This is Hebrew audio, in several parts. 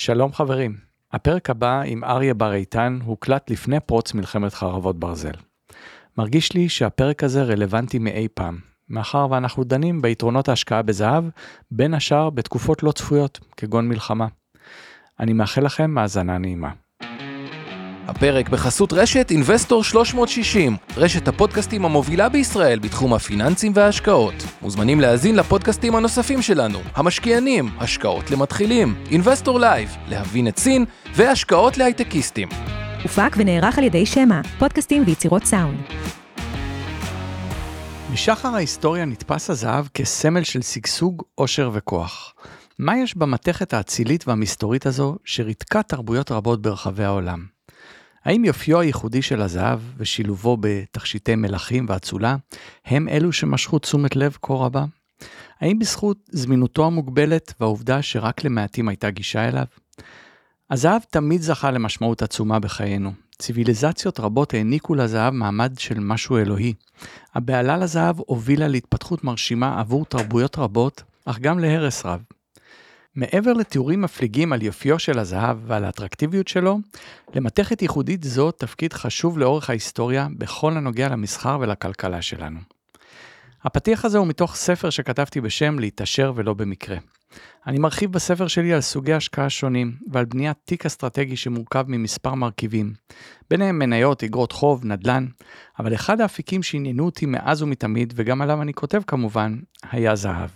שלום חברים, הפרק הבא עם אריה בר-איתן הוקלט לפני פרוץ מלחמת חרבות ברזל. מרגיש לי שהפרק הזה רלוונטי מאי פעם, מאחר ואנחנו דנים ביתרונות ההשקעה בזהב, בין השאר בתקופות לא צפויות, כגון מלחמה. אני מאחל לכם האזנה נעימה. הפרק בחסות רשת אינבסטור 360, רשת הפודקאסטים המובילה בישראל בתחום הפיננסים וההשקעות. מוזמנים להזין לפודקאסטים הנוספים שלנו, המשקיענים, השקעות למתחילים, אינבסטור לייב, להבין את סין והשקעות להייטקיסטים. הופק ונערך על ידי שמה, פודקאסטים ויצירות סאונד. משחר ההיסטוריה נתפס הזהב כסמל של סגסוג, עושר וכוח. מה יש במתכת האצילית והמסתורית הזו שריתקה תרבויות רבות ברחבי העולם? האם יופיו הייחודי של הזהב ושילובו בתכשיטי מלחים ואצולה הם אלו שמשכו תשומת לב כה רבה? האם בזכות זמינותו המוגבלת והעובדה שרק למעטים הייתה גישה אליו? הזהב תמיד זכה למשמעות עצומה בחיינו. ציוויליזציות רבות העניקו לזהב מעמד של משהו אלוהי. הבעלה לזהב הובילה להתפתחות מרשימה עבור תרבויות רבות, אך גם להרס רב. מעבר לתיאורים מפליגים על יופיו של הזהב ועל האטרקטיביות שלו, למתכת ייחודית זו תפקיד חשוב לאורך ההיסטוריה בכל הנוגע למסחר ולכלכלה שלנו. הפתיח הזה הוא מתוך ספר שכתבתי בשם להתעשר ולא במקרה. אני מרחיב בספר שלי על סוגי השקעה שונים ועל בניית תיק אסטרטגי שמורכב ממספר מרכיבים, ביניהם מניות, אגרות חוב, נדל"ן, אבל אחד האפיקים שעניינו אותי מאז ומתמיד וגם עליו אני כותב כמובן, היה זהב.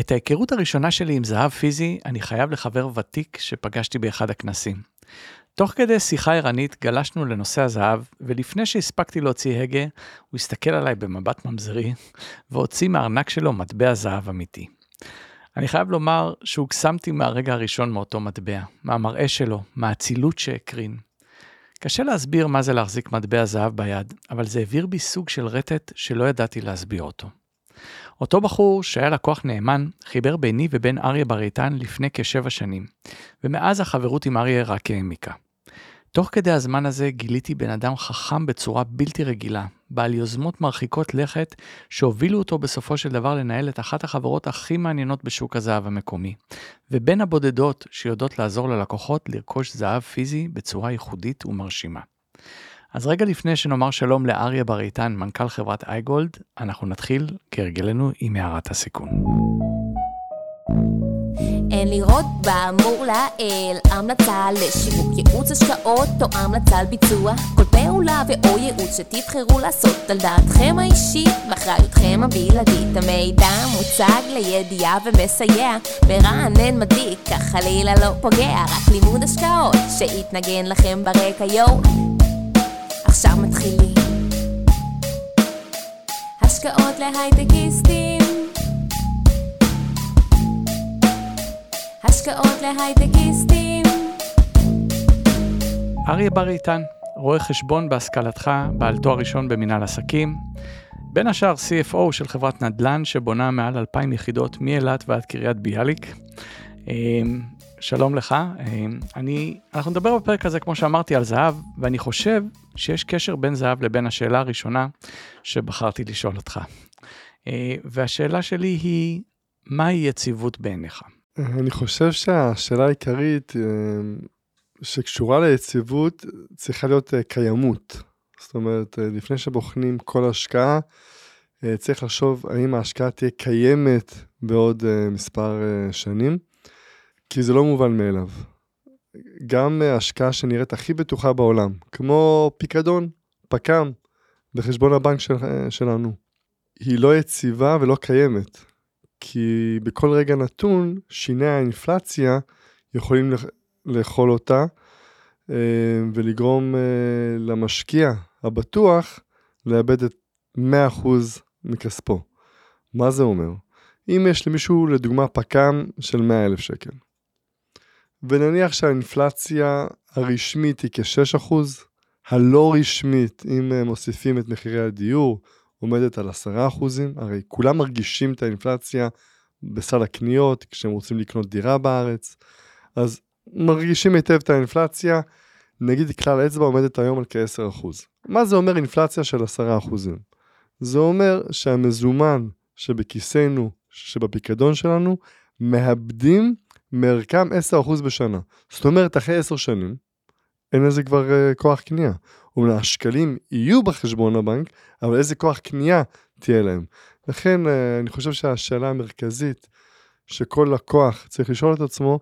את ההיכרות הראשונה שלי עם זהב פיזי אני חייב לחבר ותיק שפגשתי באחד הכנסים. תוך כדי שיחה עירנית גלשנו לנושא הזהב, ולפני שהספקתי להוציא הגה, הוא הסתכל עליי במבט ממזרי, והוציא מהארנק שלו מטבע זהב אמיתי. אני חייב לומר שהוקסמתי מהרגע הראשון מאותו מטבע, מהמראה שלו, מהאצילות שהקרין. קשה להסביר מה זה להחזיק מטבע זהב ביד, אבל זה העביר בי סוג של רטט שלא ידעתי להסביר אותו. אותו בחור שהיה לקוח נאמן חיבר ביני ובין אריה בר-איתן לפני כ7 שנים, ומאז החברות עם אריה רק העמיקה. תוך כדי הזמן הזה גיליתי בן אדם חכם בצורה בלתי רגילה, בעל יוזמות מרחיקות לכת שהובילו אותו בסופו של דבר לנהל את אחת החברות הכי מעניינות בשוק הזהב המקומי, ובין הבודדות שיודעות לעזור ללקוחות לרכוש זהב פיזי בצורה ייחודית ומרשימה. אז רגע לפני שנאמר שלום לאריה בר-איתן, מנכ"ל חברת אייגולד, אנחנו נתחיל כרגלנו עם הערת הסיכון. אין לראות באמור לעיל, המלצה לשיווק ייעוץ השקעות, או המלצה על ביצוע, כל פעולה ואו ייעוץ שתבחרו לעשות על דעתכם האישית, ואחריותכם הבלעדית, המידע מוצג לידיעה ומסייע, מרענן מדליק, חלילה לא פוגע, רק לימוד השקעות שיתנגן לכם ברקע יום. עכשיו מתחילים השקעות להייטקיסטים, השקעות להייטקיסטים. אריה בר-איתן, רואה חשבון בהשכלתך, בעל תואר ראשון במנהל עסקים, בין השאר CFO של חברת נדל"ן שבונה מעל 2,000 יחידות מאילת ועד קריית ביאליק. שלום לך, אנחנו נדבר בפרק הזה כמו שאמרתי על זהב, ואני חושב שיש קשר בין זהב לבין השאלה הראשונה שבחרתי לשאול אותך. והשאלה שלי היא, מהי יציבות בעיניך? אני חושב שהשאלה העיקרית שקשורה ליציבות צריכה להיות קיימות. זאת אומרת, לפני שבוחנים כל השקעה, צריך לחשוב האם ההשקעה תהיה קיימת בעוד מספר שנים. כי זה לא מובן מאליו. גם השקעה שנראית הכי בטוחה בעולם, כמו פיקדון, פק"ם, בחשבון הבנק שלנו, היא לא יציבה ולא קיימת, כי בכל רגע נתון, שיני האינפלציה יכולים לאכול אותה, ולגרום למשקיע הבטוח לאבד את 100% מכספו. מה זה אומר? אם יש למישהו, לדוגמה, פק"ם של 100,000 שקל, ונניח שהאינפלציה הרשמית היא כ-6%, הלא רשמית, אם מוסיפים את מחירי הדיור, עומדת על 10%, הרי כולם מרגישים את האינפלציה בסל הקניות, כשהם רוצים לקנות דירה בארץ, אז מרגישים היטב את האינפלציה, נגיד כלל אצבע עומדת היום על כ-10%. מה זה אומר אינפלציה של 10%? זה אומר שהמזומן שבכיסנו, שבפיקדון שלנו, מאבדים מערכם 10% בשנה. זאת אומרת, אחרי 10 שנים, אין איזה כבר כוח קנייה. אומנם השקלים יהיו בחשבון הבנק, אבל איזה כוח קנייה תהיה להם. לכן, אני חושב שהשאלה המרכזית, שכל לקוח צריך לשאול את עצמו,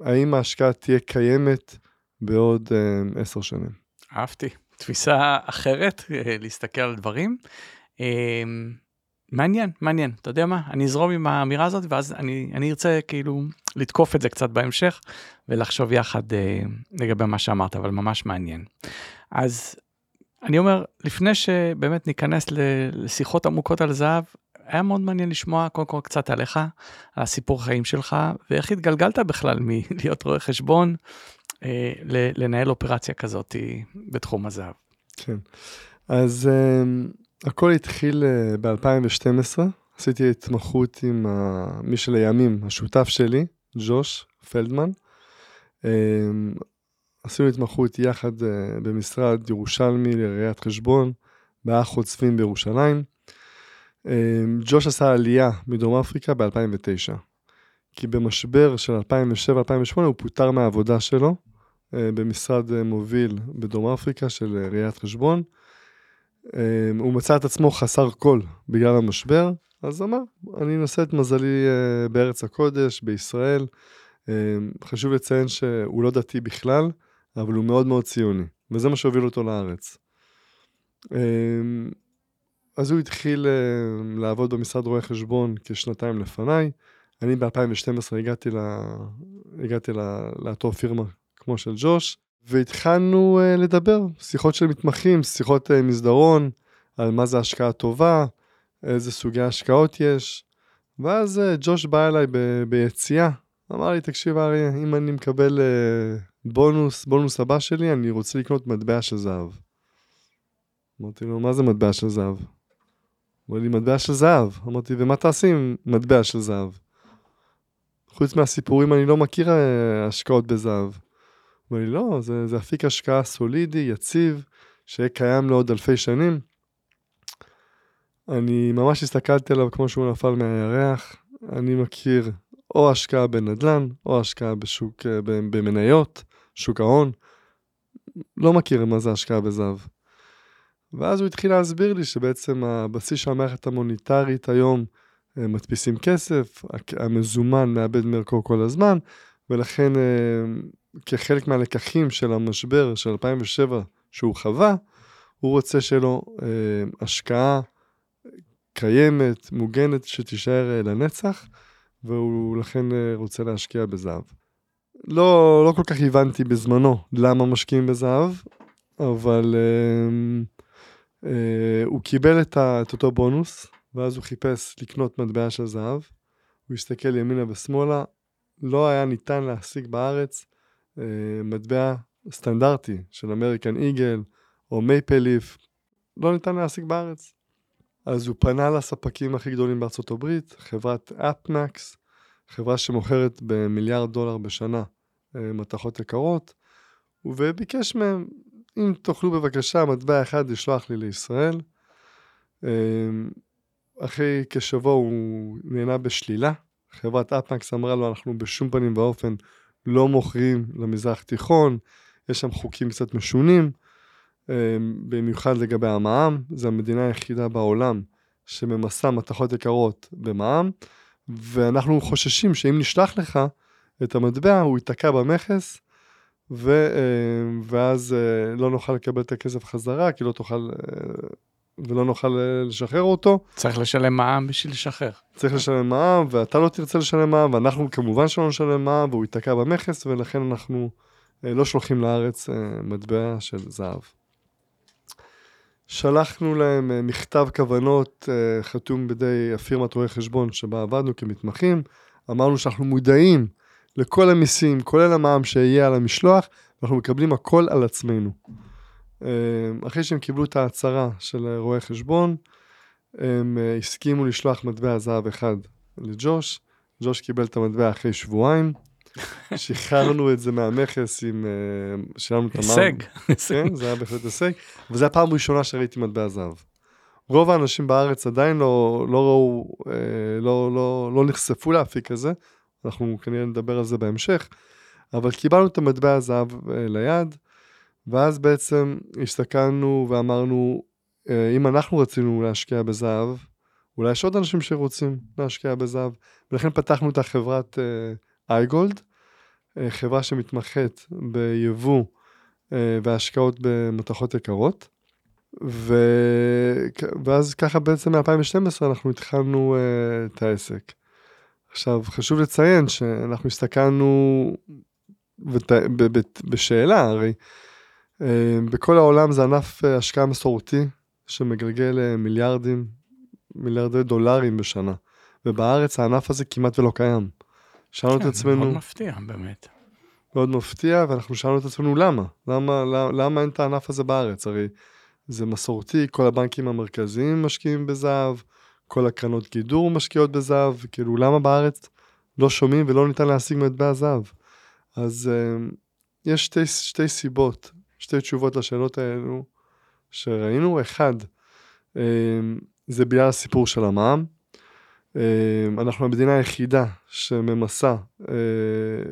האם ההשקעה תהיה קיימת בעוד 10 שנים. אהבתי. תפיסה אחרת, להסתכל על דברים. מעניין. אתה יודע מה? אני אזרום עם האמירה הזאת, ואז אני ארצה כאילו לתקוף את זה קצת בהמשך, ולחשוב יחד לגבי מה שאמרת, אבל ממש מעניין. אז אני אומר, לפני שבאמת ניכנס לשיחות עמוקות על זהב, היה מאוד מעניין לשמוע קודם כל קצת עליך, על הסיפור חיים שלך, ואיך התגלגלת בכלל מלהיות רואה חשבון, לנהל אופרציה כזאת בתחום הזהב. כן, אז הכל התחיל ב-2012, עשיתי התמחות עם מי של הימים, השותף שלי, ג'וש פלדמן, עשינו התמחות יחד במשרד ירושלמי לראיית חשבון, באח חוצבים בירושלים. ג'וש עשה עלייה מדרום אפריקה ב-2009, כי במשבר של 2007-2008 הוא פוטר מהעבודה שלו, במשרד מוביל בדרום אפריקה של ראיית חשבון, הוא מצא את עצמו חסר קול בגלל המשבר, אז אמר, אני אנסה את מזלי בארץ הקודש, בישראל. חשוב לציין שהוא לא דתי בכלל, אבל הוא מאוד מאוד ציוני, וזה מה שהוביל אותו לארץ. אז הוא התחיל לעבוד במשרד רואי חשבון כשנתיים לפניי, אני ב-2012 הגעתי לאותו פירמה כמו של ג'וש, והתחלנו לדבר, שיחות של מתמחים, שיחות מסדרון, על מה זה השקעה טובה, איזה סוגי השקעות יש, ואז ג'וש בא אליי ביציאה, אמר לי, תקשיב אריה, אם אני מקבל בונוס הבא שלי, אני רוצה לקנות מטבע של זהב. אמרתי לו, מה זה מטבע של זהב? אמר לי, מטבע של זהב. אמרתי, ומה תעשי עם מטבע של זהב? חוץ מהסיפורים, אני לא מכיר השקעות בזהב. אמר לי, לא, זה אפיק השקעה סולידי, יציב, שיהיה קיים לעוד אלפי שנים. אני ממש הסתכלתי עליו כמו שהוא נפל מהירח. אני מכיר או השקעה בנדלן, או השקעה בשוק, במניות, שוק ההון. לא מכיר מה זה השקעה בזהב. ואז הוא התחיל להסביר לי שבעצם הבסיס של המערכת המוניטרית היום מדפיסים כסף, המזומן מאבד מרקו כל הזמן, ולכן כחלק מהלקחים של המשבר של 2007 שהוא חווה, הוא רוצה שלו השקעה קיימת, מוגנת, שתישאר לנצח, והוא לכן רוצה להשקיע בזהב. לא כל כך הבנתי בזמנו למה משקיעים בזהב, אבל הוא קיבל את אותו בונוס, ואז הוא חיפש לקנות מטבע של זהב, הוא הסתכל ימינה ושמאלה, לא היה ניתן להשיג בארץ מטבע סטנדרטי של אמריקן איגל או מייפל ליף, לא ניתן להשיג בארץ. אז הוא פנה לספקים הכי גדולים בארצות הברית, חברת אפנקס, חברה שמוכרת ב$1 מיליארד בשנה מתכות יקרות, וביקש מהם, אם תוכלו בבקשה מטבע אחד לשלוח לי לישראל. אחרי כשבוע הוא נהנה בשלילה, חברת אפנקס אמרה לו, אנחנו בשום פנים ואופן לא מוכרים למזרח תיכון, יש שם חוקים קצת משונים, במיוחד לגבי המע"מ, זו המדינה היחידה בעולם שממסה מתכות יקרות במע"מ, ואנחנו חוששים שאם נשלח לך את המטבע, הוא ייתקע במכס, ואז לא נוכל לקבל את הכסף חזרה, כי לא תוכל, ולא נוכל לשחרר אותו. צריך לשלם מע"מ בשביל לשחרר. צריך לשלם מע"מ, ואתה לא תרצה לשלם מע"מ, ואנחנו כמובן שלא נשלם מע"מ, והוא ייתקע במכס, ולכן אנחנו לא שולחים לארץ מטבע של זהב. שלחנו להם מכתב כוונות, חתום בידי הפירמת רואי חשבון, שבה עבדנו כמתמחים, אמרנו שאנחנו מודעים לכל המיסים, כולל המע"מ שיהיה על המשלוח, אנחנו מקבלים הכל על עצמנו. אחרי שהם קיבלו את ההצהרה של רואי חשבון, הם הסכימו לשלוח מטבע זהב אחד לג'וש, ג'וש קיבל את המטבע אחרי שבועיים, שחררנו את זה מהמכס עם, שלנו את המע"מ. הישג. כן, זה היה בהחלט הישג, וזו הפעם הראשונה שראיתי מטבע זהב. רוב האנשים בארץ עדיין לא נחשפו לאפיק הזה, אנחנו כנראה נדבר על זה בהמשך, אבל קיבלנו את המטבע הזהב ליד, ואז בעצם השתכלנו ואמרנו, אם אנחנו רצינו להשקיע בזהב, אולי יש עוד אנשים שרוצים להשקיע בזהב, ולכן פתחנו את החברת אייגולד, חברה שמתמחת ביבוא והשקעות במתכות יקרות, ואז ככה בעצם מ-2012 אנחנו התחלנו את העסק. עכשיו חשוב לציין שאנחנו הסתכלנו בשאלה, הרי בכל העולם זה ענף השקעה מסורתי שמגלגל מיליארדי דולרים בשנה, ובארץ הענף הזה כמעט ולא קיים. שאלנו את עצמנו... זה מאוד מפתיע באמת. מאוד מפתיע, ואנחנו שאלנו את עצמנו למה? למה אין את הענף הזה בארץ? הרי זה מסורתי, כל הבנקים המרכזיים משקיעים בזהב, כל הקרנות גידור משקיעות בזהב, כאילו למה בארץ לא שומעים ולא ניתן להשיג מטבע זהב? אז יש שתי סיבות, שתי תשובות לשאלות האלו שראינו. אחד, זה בגלל הסיפור של המע"מ. אנחנו המדינה היחידה שממסה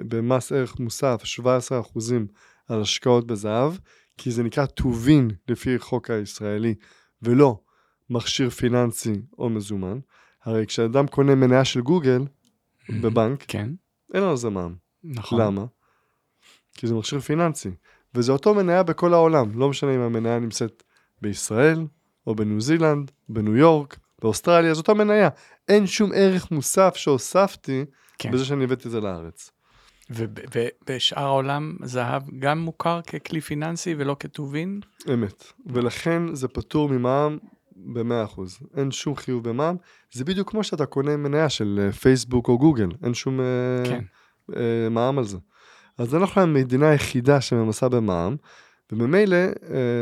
במס ערך מוסף 17% על השקעות בזהב, כי זה נקרא טובין לפי חוק הישראלי, ולא מכשיר פיננסי או מזומן. הרי כשאדם קונה מניה של גוגל בבנק, כן. אין לו זה מע"מ. נכון. למה? כי זה מכשיר פיננסי. וזה אותו מניה בכל העולם, לא משנה אם המניה נמצאת בישראל, או בניו זילנד, בניו יורק, באוסטרליה, זאת המניה. אין שום ערך מוסף שהוספתי, כן. בזה שאני הבאתי את זה לארץ. ובשאר העולם זהב גם מוכר ככלי פיננסי ולא כטובין? אמת. ולכן זה פטור ממע"מ ב-100%. אין שום חיוב במע"מ. זה בדיוק כמו שאתה קונה מניה של פייסבוק או גוגל. אין שום כן. מע"מ על זה. אז אנחנו המדינה היחידה שממסה במע"מ, ובמילא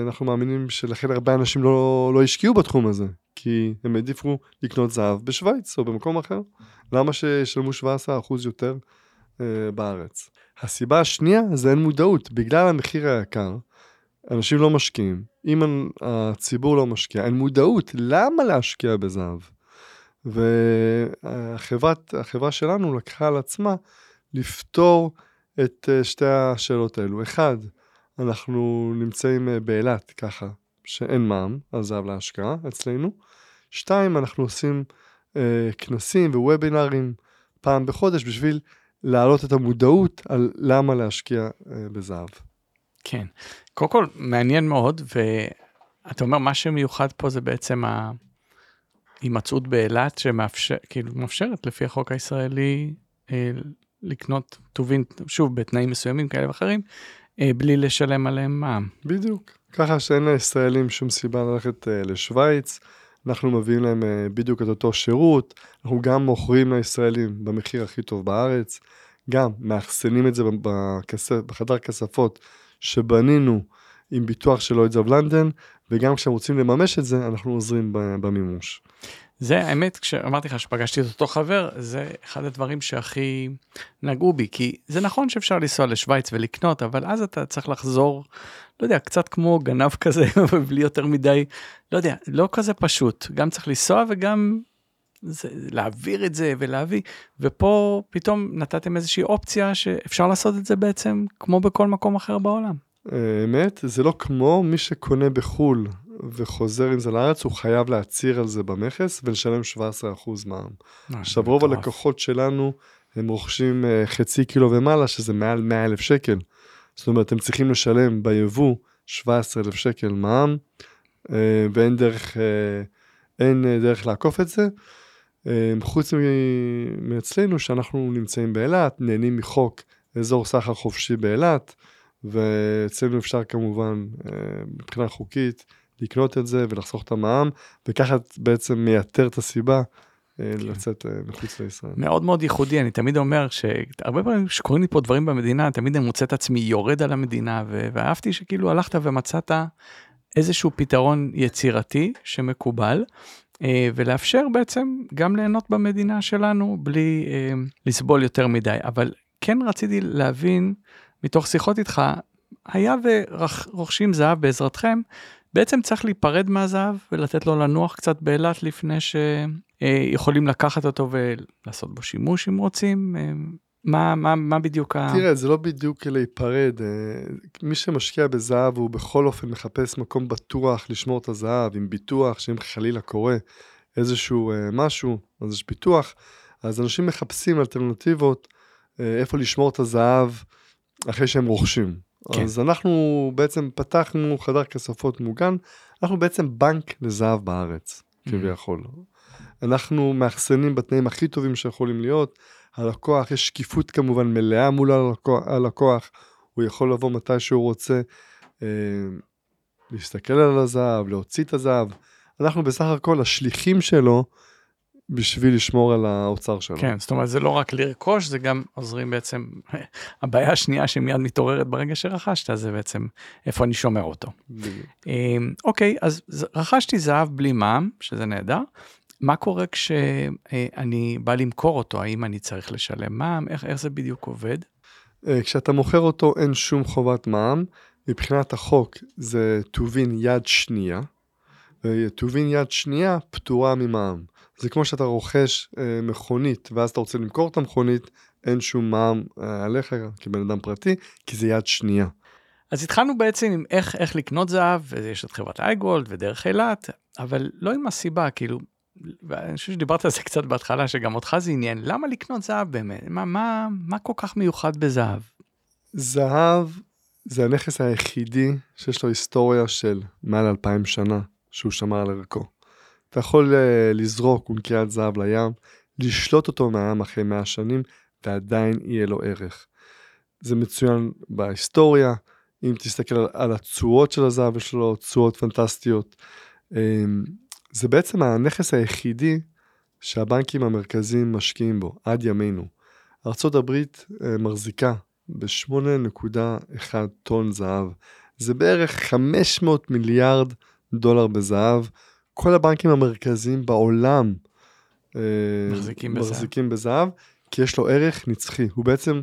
אנחנו מאמינים שלכן הרבה אנשים לא השקיעו בתחום הזה, כי הם העדיפו לקנות זהב בשוויץ או במקום אחר, למה שישלמו 17% יותר בארץ. הסיבה השנייה זה אין מודעות, בגלל המחיר היקר, אנשים לא משקיעים, אם הציבור לא משקיע, אין מודעות, למה להשקיע בזהב? והחברה שלנו לקחה על עצמה לפתור את שתי השאלות האלו. אחד, אנחנו נמצאים באילת ככה, שאין מע"מ על זהב להשקעה אצלנו. שתיים, אנחנו עושים כנסים ווובינרים פעם בחודש, בשביל להעלות את המודעות על למה להשקיע בזהב. כן, קודם כל מעניין מאוד, ואתה אומר מה שמיוחד פה זה בעצם ההימצאות באילת, שמאפשרת לפי החוק הישראלי לקנות טובין, שוב, בתנאים מסוימים כאלה ואחרים, בלי לשלם עליהם מע"מ. בדיוק. ככה שאין לישראלים שום סיבה ללכת לשוויץ, אנחנו מביאים להם בדיוק את אותו שירות, אנחנו גם מוכרים לישראלים במחיר הכי טוב בארץ, גם מאחסנים את זה בחדר כספות שבנינו עם ביטוח של לויד'ס לונדון, וגם כשהם רוצים לממש את זה, אנחנו עוזרים במימוש. זה האמת, כשאמרתי לך שפגשתי את אותו חבר, זה אחד הדברים שהכי נגעו בי, כי זה נכון שאפשר לנסוע לשוויץ ולקנות, אבל אז אתה צריך לחזור, לא יודע, קצת כמו גנב כזה, ובלי יותר מדי, לא יודע, לא כזה פשוט, גם צריך לנסוע וגם להעביר את זה ולהביא, ופה פתאום נתתם איזושהי אופציה שאפשר לעשות את זה בעצם, כמו בכל מקום אחר בעולם. האמת, זה לא כמו מי שקונה בחול, וחוזר עם זה לארץ, הוא חייב להצהיר על זה במכס, ולשלם 17% מע"מ. עכשיו רוב הלקוחות שלנו, הם רוכשים חצי קילו ומעלה, שזה מעל 100,000 שקל. זאת אומרת, אתם צריכים לשלם ביבוא 17,000 שקל מע"מ, ואין דרך לעקוף את זה. חוץ מאצלנו, שאנחנו נמצאים באילת, נהנים מחוק אזור סחר חופשי באילת, ואצלנו אפשר כמובן, מבחינה חוקית, לקנות את זה ולחסוך את המע"מ, וככה בעצם מייתר את הסיבה לצאת מחוץ לישראל. מאוד מאוד ייחודי, אני תמיד אומר שהרבה פעמים שקוראים לי פה דברים במדינה, תמיד אני מוצא את עצמי יורד על המדינה, ואהבתי שכאילו הלכת ומצאת איזשהו פתרון יצירתי שמקובל, ולאפשר בעצם גם ליהנות במדינה שלנו, בלי לסבול יותר מדי. אבל כן רציתי להבין, מתוך שיחות איתך, היה ורוכשים זהב בעזרתכם, בעצם צריך להיפרד מהזהב ולתת לו לנוח קצת באילת לפני יכולים לקחת אותו ולעשות בו שימוש אם רוצים, מה בדיוק ה... תראה, זה לא בדיוק להיפרד, מי שמשקיע בזהב הוא בכל אופן מחפש מקום בטוח לשמור את הזהב, עם ביטוח, שאם חלילה קורה איזשהו משהו, אז יש ביטוח, אז אנשים מחפשים אלטרנטיבות איפה לשמור את הזהב אחרי שהם רוכשים. כן. אז אנחנו בעצם פתחנו חדר כספות מוגן, אנחנו בעצם בנק לזהב בארץ, כביכול. אנחנו מאחסנים בתנאים הכי טובים שיכולים להיות, הלקוח, יש שקיפות כמובן מלאה מול הלקוח, הוא יכול לבוא מתי שהוא רוצה, להסתכל על הזהב, להוציא את הזהב, אנחנו בסך הכל השליחים שלו, בשביל לשמור על האוצר שלו. כן, זאת אומרת, זה לא רק לרכוש, זה גם עוזרים בעצם, הבעיה השנייה שמיד מתעוררת ברגע שרכשת, זה בעצם איפה אני שומר אותו. אוקיי, אז רכשתי זהב בלי מע"מ, שזה נהדר, מה קורה כשאני בא למכור אותו, האם אני צריך לשלם מע"מ, איך זה בדיוק עובד? כשאתה מוכר אותו, אין שום חובת מע"מ, מבחינת החוק זה טובין יד שנייה, וטובין יד שנייה פטורה ממע"מ. זה כמו שאתה רוכש מכונית, ואז אתה רוצה למכור את המכונית, אין שום מע"מ עליך כבן אדם פרטי, כי זה יד שנייה. אז התחלנו בעצם עם איך לקנות זהב, ויש את חברת אייגולד ודרך אילת, אבל לא עם הסיבה, כאילו, אני חושב שדיברת על זה קצת בהתחלה, שגם אותך זה עניין, למה לקנות זהב באמת? מה כל כך מיוחד בזהב? זהב זה הנכס היחידי שיש לו היסטוריה של מעל 2000 שנה, שהוא שמר על ערכו. אתה יכול לזרוק אונקיית זהב לים, לשלוט אותו מהים אחרי 100 שנים, ועדיין יהיה לו ערך. זה מצוין בהיסטוריה, אם תסתכל על התשואות של הזהב, יש לו תשואות פנטסטיות. זה בעצם הנכס היחידי שהבנקים המרכזיים משקיעים בו, עד ימינו. ארצות הברית מחזיקה ב-8.1 טון זהב. זה בערך 500 מיליארד דולר בזהב, כל הבנקים המרכזיים בעולם מחזיקים בזהב, כי יש לו ערך נצחי. הוא בעצם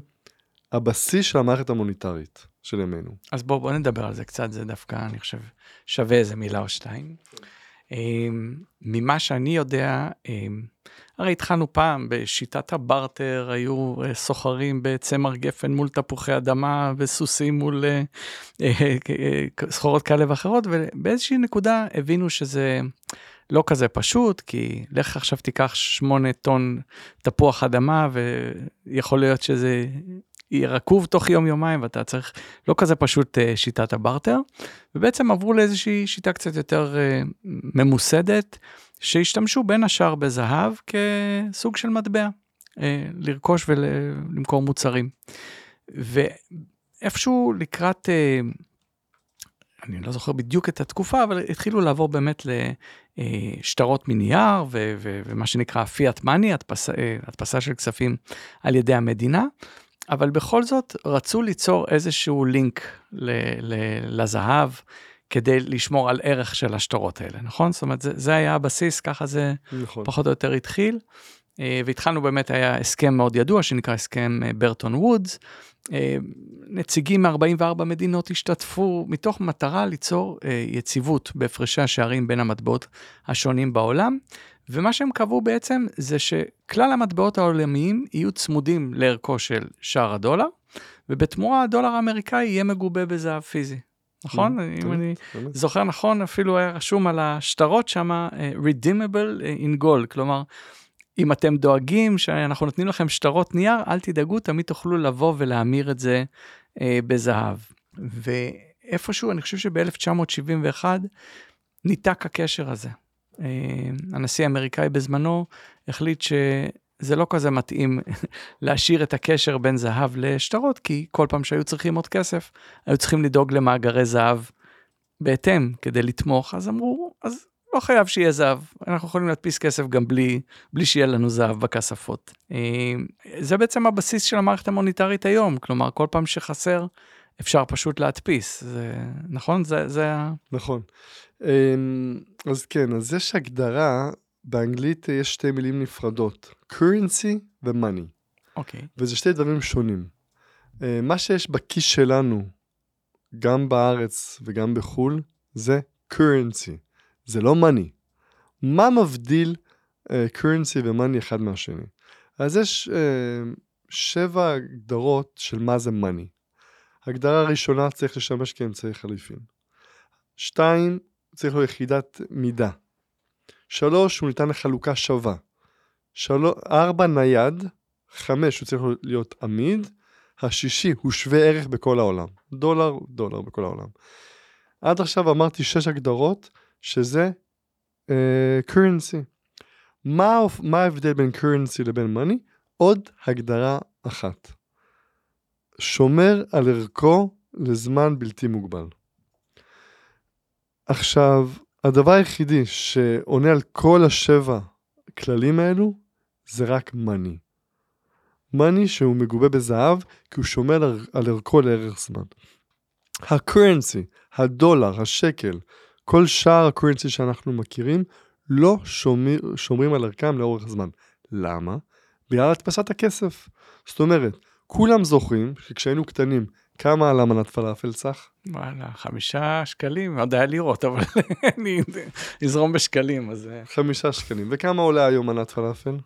הבסיס של המערכת המוניטרית של ימינו. אז בואו נדבר על זה קצת, זה דווקא, אני חושב, שווה איזה מילה או שתיים. ממה שאני יודע, הרי התחלנו פעם בשיטת הברטר, היו סוחרים בצמר גפן מול תפוחי אדמה וסוסים מול סחורות כאלה ואחרות, ובאיזושהי נקודה הבינו שזה לא כזה פשוט, כי לך עכשיו תיקח 8 טון תפוח אדמה, ויכול להיות שזה ירקוב תוך יום יומיים, ואתה צריך לא כזה פשוט שיטת הברטר, ובעצם עברו לאיזושהי שיטה קצת יותר ממוסדת, שהשתמשו בין השאר בזהב כסוג של מטבע, לרכוש ולמכור מוצרים. ואיפשהו לקראת, אני לא זוכר בדיוק את התקופה, אבל התחילו לעבור באמת לשטרות מנייר, ומה שנקרא פיאט מאני, הדפסה של כספים על ידי המדינה, אבל בכל זאת רצו ליצור איזשהו לינק לזהב, כדי לשמור על ערך של השטרות האלה, נכון? זאת אומרת, זה היה הבסיס, ככה זה פחות או יותר התחיל, והתחלנו באמת, היה הסכם מאוד ידוע, שנקרא הסכם ברטון וודס, נציגים מ-44 מדינות השתתפו, מתוך מטרה ליצור יציבות, בהפרשי השערים בין המטבעות השונים בעולם, ומה שהם קבעו בעצם, זה שכלל המטבעות העולמיים, יהיו צמודים לערכו של שער הדולר, ובתמורה הדולר האמריקאי, יהיה מגובה בזהב פיזי. נכון? אם אני זוכר נכון, אפילו היה רשום על השטרות שם, redeemable in gold, כלומר, אם אתם דואגים שאנחנו נותנים לכם שטרות נייר, אל תדאגו, תמיד תוכלו לבוא ולהמיר את זה בזהב. ואיפשהו, אני חושב שב-1971, ניתק הקשר הזה. הנשיא האמריקאי בזמנו החליט שזה לא כזה מתאים להשאיר את הקשר בין זהב לשטרות, כי כל פעם שהיו צריכים עוד כסף, היו צריכים לדאוג למאגרי זהב בהתאם כדי לתמוך, אז אמרו, אז לא חייב שיהיה זהב, אנחנו יכולים להדפיס כסף גם בלי שיהיה לנו זהב בכספות. זה בעצם הבסיס של המערכת המוניטרית היום, כלומר כל פעם שחסר אפשר פשוט להדפיס, נכון? נכון. אז כן, אז יש הגדרה, באנגלית יש 2 מילים נפרדות, currency ו-money. אוקיי. וזה 2 דברים שונים. מה שיש בכיס שלנו, גם בארץ וגם בחול, זה currency. זה לא money. מה מבדיל currency ו-money אחד מהשני. אז יש 7 הגדרות של מה זה money. הגדרה הראשונה, צריך לשמש כאמצעי חליפין. 2, צריך לו יחידת מידה. 3, הוא ניתן לחלוקה שווה. 4, נייד. 5, הוא צריך להיות עמיד. 6, הוא שווה ערך בכל העולם. דולר, דולר בכל העולם. עד עכשיו אמרתי 6 הגדרות, שזה currency. מה ההבדל בין currency לבין money? עוד הגדרה אחת. שומר על ערכו לזמן בלתי מוגבל. עכשיו, הדבר היחידי שעונה על כל 7 כללים האלו, זה רק money. money שהוא מגובה בזהב, כי הוא שומר על ערכו לערך זמן. הקורנסי, הדולר, השקל, כל שאר הקורנסי שאנחנו מכירים, לא שומרים על ערכם לאורך זמן. למה? בגלל הדפסת הכסף. זאת אומרת, כולם זוכרים שכשהיינו קטנים, כמה על המנת פלאפל צח? וואלה, 5 שקלים, עוד היה לראות, אבל אני אזרום בשקלים. 5 שקלים, וכמה עולה היום מנת פלאפל?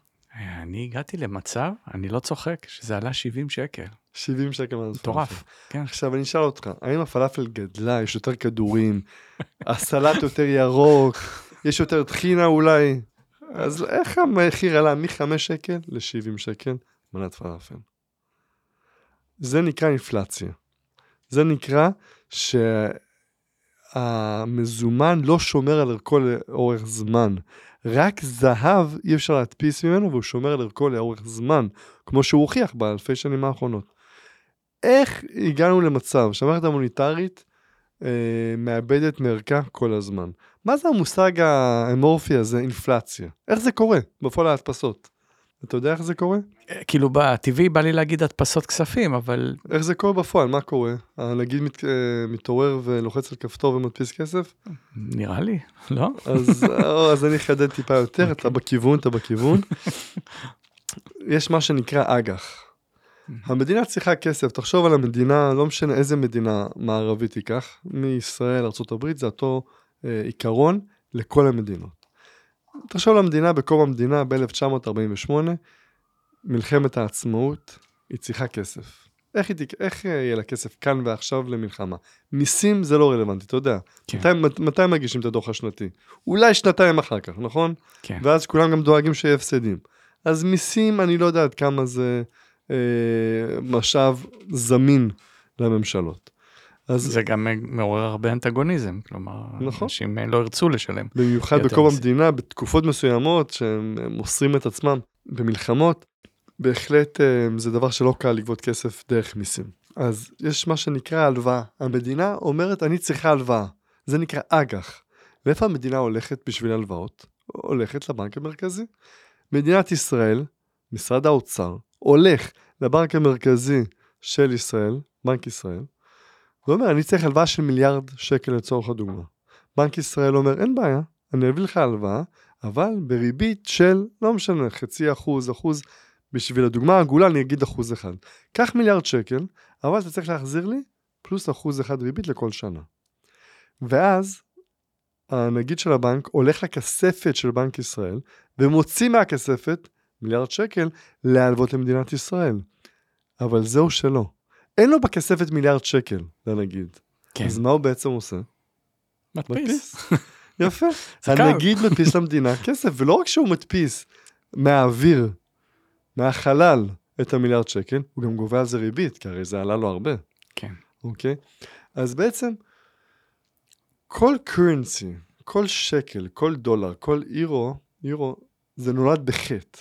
אני הגעתי למצב, אני לא צוחק, שזה עלה 70 שקל. 70 שקל מנת פלאפל. טורף, כן. עכשיו אני אשאל אותך, האם הפלאפל גדלה, יש יותר כדורים, הסלט יותר ירוק, יש יותר תחינה אולי? אז איך המחיר עלה מ5 שקל ל70 שקל מנת פלאפל? זה נקרא אינפלציה. זה נקרא שהמזומן לא שומר על ערכו לאורך זמן. רק זהב אי אפשר להדפיס ממנו, והוא שומר על ערכו לאורך זמן, כמו שהוא הוכיח באלפי שנים האחרונות. איך הגענו למצב שהמערכת המוניטרית מאבדת מערכה כל הזמן? מה זה המושג האמורפי הזה, אינפלציה? איך זה קורה בפועל ההדפסות? אתה יודע איך זה קורה? כאילו, בטבעי בא לי להגיד הדפסות כספים, אבל... איך זה קורה בפועל? מה קורה? הנגיד מתעורר ולוחץ על כפתור ומדפיס כסף? נראה לי, לא? אז אני אחדד טיפה יותר, אתה בכיוון. יש מה שנקרא אג"ח. המדינה צריכה כסף, תחשוב על המדינה, לא משנה איזה מדינה מערבית ייקח, מישראל, ארצות הברית, זה אותו עיקרון לכל המדינות. תחשוב למדינה, בקום המדינה, ב-1948, מלחמת העצמאות, היא צריכה כסף. איך יהיה לה כסף כאן ועכשיו למלחמה? מיסים זה לא רלוונטי, אתה יודע. כן. מתי מגישים את הדוח השנתי? אולי 2 אחר כך, נכון? כן. ואז כולם גם דואגים שיהיה הפסדים. אז מיסים, אני לא יודע עד כמה זה משאב זמין לממשלות. זה גם מעורר הרבה אנטגוניזם, כלומר, נכון. אנשים לא ירצו לשלם. במיוחד בקום המדינה, בתקופות מסוימות, שהם מוסרים את עצמם במלחמות, בהחלט זה דבר שלא קל לגבות כסף דרך מיסים. אז יש מה שנקרא הלוואה. המדינה אומרת, אני צריכה הלוואה. זה נקרא אג"ח. ואיפה המדינה הולכת בשביל הלוואות? הולכת לבנק המרכזי. מדינת ישראל, משרד האוצר, הולך לבנק המרכזי של ישראל, בנק ישראל, הוא אומר, אני צריך הלוואה של מיליארד שקל לצורך הדוגמה. בנק ישראל אומר, אין בעיה, אני אביא לך הלוואה, אבל בריבית של, לא משנה, 0.5%, בשביל הדוגמה העגולה אני אגיד 1%. קח מיליארד שקל, אבל אתה צריך להחזיר לי, פלוס 1% ריבית לכל שנה. ואז, הנגיד של הבנק הולך לכספת של בנק ישראל, ומוציא מהכספת מיליארד שקל, להלוות למדינת ישראל. אבל זהו שלא. אין לו בכספת מיליארד שקל, לנגיד. כן. אז מה הוא בעצם עושה? מדפיס. יפה. הנגיד מדפיס למדינה כסף, ולא רק שהוא מדפיס מהאוויר, מהחלל, את המיליארד שקל, הוא גם גובה על זה ריבית, כי הרי זה עלה לו הרבה. כן. אוקיי? אז בעצם, כל currency, כל שקל, כל דולר, כל אירו, זה נולד בחטא.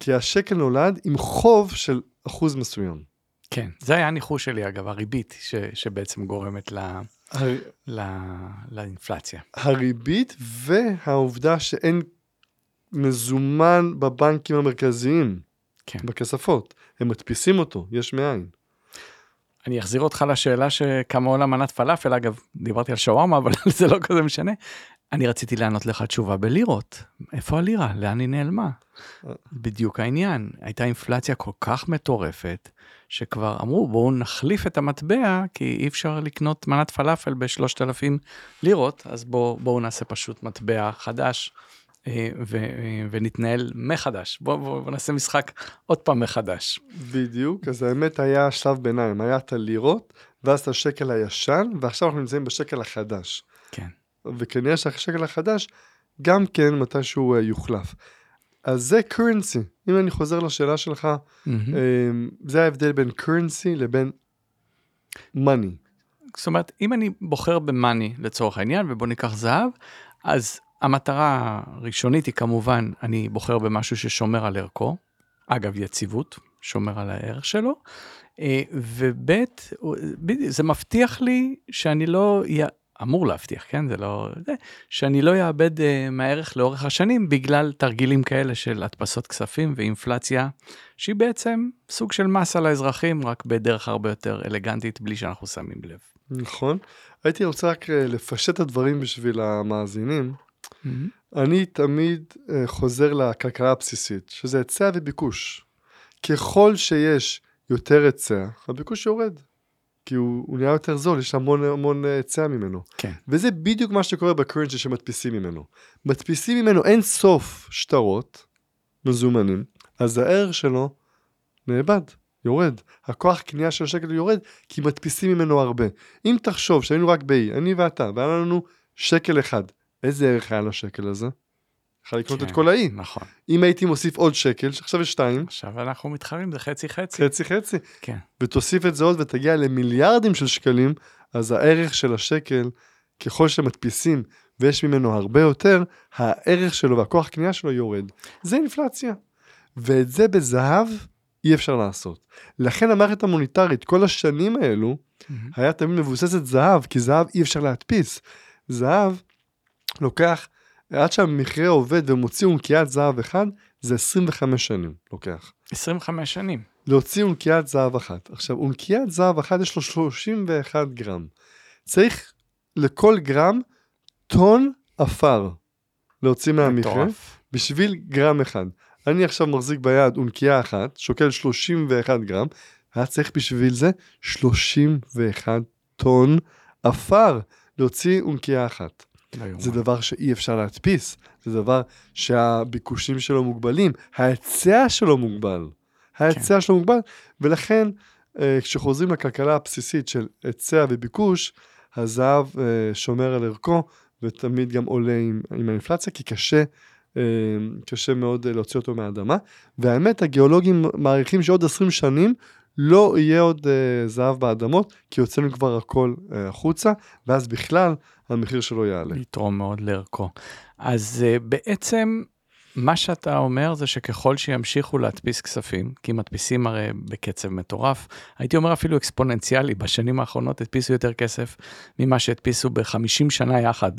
כי השקל נולד עם חוב של אחוז מסוים. כן, זה היה הניחוש שלי אגב, הריבית שבעצם גורמת לאינפלציה. הריבית והעובדה שאין מזומן בבנקים המרכזיים, כן. בכספות, הם מדפיסים אותו, יש מאין. אני אחזיר אותך לשאלה שכמה עולה מנת פלאפל, אגב, דיברתי על שווארמה, אבל זה לא כזה משנה. אני רציתי לענות לך תשובה בלירות. איפה הלירה? לאן היא נעלמה? בדיוק העניין. הייתה אינפלציה כל כך מטורפת, שכבר אמרו, בואו נחליף את המטבע, כי אי אפשר לקנות מנת פלאפל ב-3,000 לירות, אז בואו נעשה פשוט מטבע חדש, ונתנהל מחדש. בואו נעשה משחק עוד פעם מחדש. בדיוק, אז האמת היה שלב ביניים, היה את הלירות, ואז את השקל הישן, ועכשיו אנחנו נמצאים בשקל החדש. כן. וכנראה שהשקל החדש, גם כן מתישהו יוחלף. אז זה currency. אם אני חוזר לשאלה שלך, זה ההבדל בין currency לבין money. זאת אומרת, אם אני בוחר ב-money לצורך העניין, ובוא ניקח זהב, אז המטרה הראשונית היא כמובן, אני בוחר במשהו ששומר על ערכו, אגב יציבות, שומר על הערך שלו, וב' זה מבטיח לי שאני לא, אמור להבטיח, כן? זה לא, שאני לא יאבד מהערך לאורך השנים, בגלל תרגילים כאלה של הדפסות כספים ואינפלציה, שהיא בעצם סוג של מס על האזרחים, רק בדרך הרבה יותר אלגנטית, בלי שאנחנו שמים לב. נכון. הייתי רוצה רק לפשט את הדברים בשביל המאזינים, אני תמיד חוזר לכלכלה הבסיסית, שזה היצע וביקוש. ככל שיש יותר היצע, הביקוש יורד, כי הוא נהיה יותר זול, יש המון המון היצע ממנו. כן. וזה בדיוק מה שקורה בקורנסי שמדפיסים ממנו. מדפיסים ממנו אין סוף שטרות מזומנים, אז הערך שלו נאבד, יורד. הכוח קנייה של השקל יורד, כי מדפיסים ממנו הרבה. אם תחשוב שהיינו רק באי, אני ואתה, והיה לנו שקל אחד, איזה ערך היה לשקל הזה? יכול לקנות את כל האי. נכון. אם הייתי מוסיף עוד שקל, שעכשיו יש 2. עכשיו אנחנו מתחרים, זה חצי-חצי. חצי-חצי. כן. ותוסיף את זה עוד ותגיע למיליארדים של שקלים, אז הערך של השקל, ככל שמדפיסים ויש ממנו הרבה יותר, הערך שלו והכוח קנייה שלו יורד. זה אינפלציה. ואת זה בזהב אי אפשר לעשות. לכן המערכת המוניטרית, כל השנים האלו, היה תמיד מבוססת זהב, כי זהב אי אפשר להדפיס. זהב לוקח, עד שהמכרה עובד ומוציא אונקיית זהב אחד, זה 25 שנים לוקח. 25 שנים? להוציא אונקיית זהב אחת. עכשיו, אונקיית זהב אחת יש לו 31 גרם. צריך לכל גרם טון אפר להוציא מהמכרה, בשביל גרם אחד. אני עכשיו מחזיק ביד אונקייה אחת, שוקל 31 גרם, היה צריך בשביל זה 31 טון אפר להוציא אונקייה אחת. זה דבר שאי אפשר להדפיס, זה דבר שהביקושים שלו מוגבלים, ההיצע שלו מוגבל, ההיצע שלו מוגבל, ולכן כשחוזרים לכלכלה הבסיסית של היצע וביקוש, הזהב שומר על ערכו, ותמיד גם עולה עם האינפלציה, כי קשה מאוד להוציא אותו מהאדמה, והאמת הגיאולוגים מעריכים שעוד 20 שנים, לא יהיה עוד זהב באדמות, כי יוצאנו כבר הכל החוצה, ואז בכלל המחיר שלו יעלה. יתרום מאוד לערכו. אז בעצם מה שאתה אומר זה שככל שימשיכו להדפיס כספים, כי מדפיסים הרי בקצב מטורף, הייתי אומר אפילו אקספוננציאלי, בשנים האחרונות הדפיסו יותר כסף ממה שהדפיסו ב-50 שנה יחד.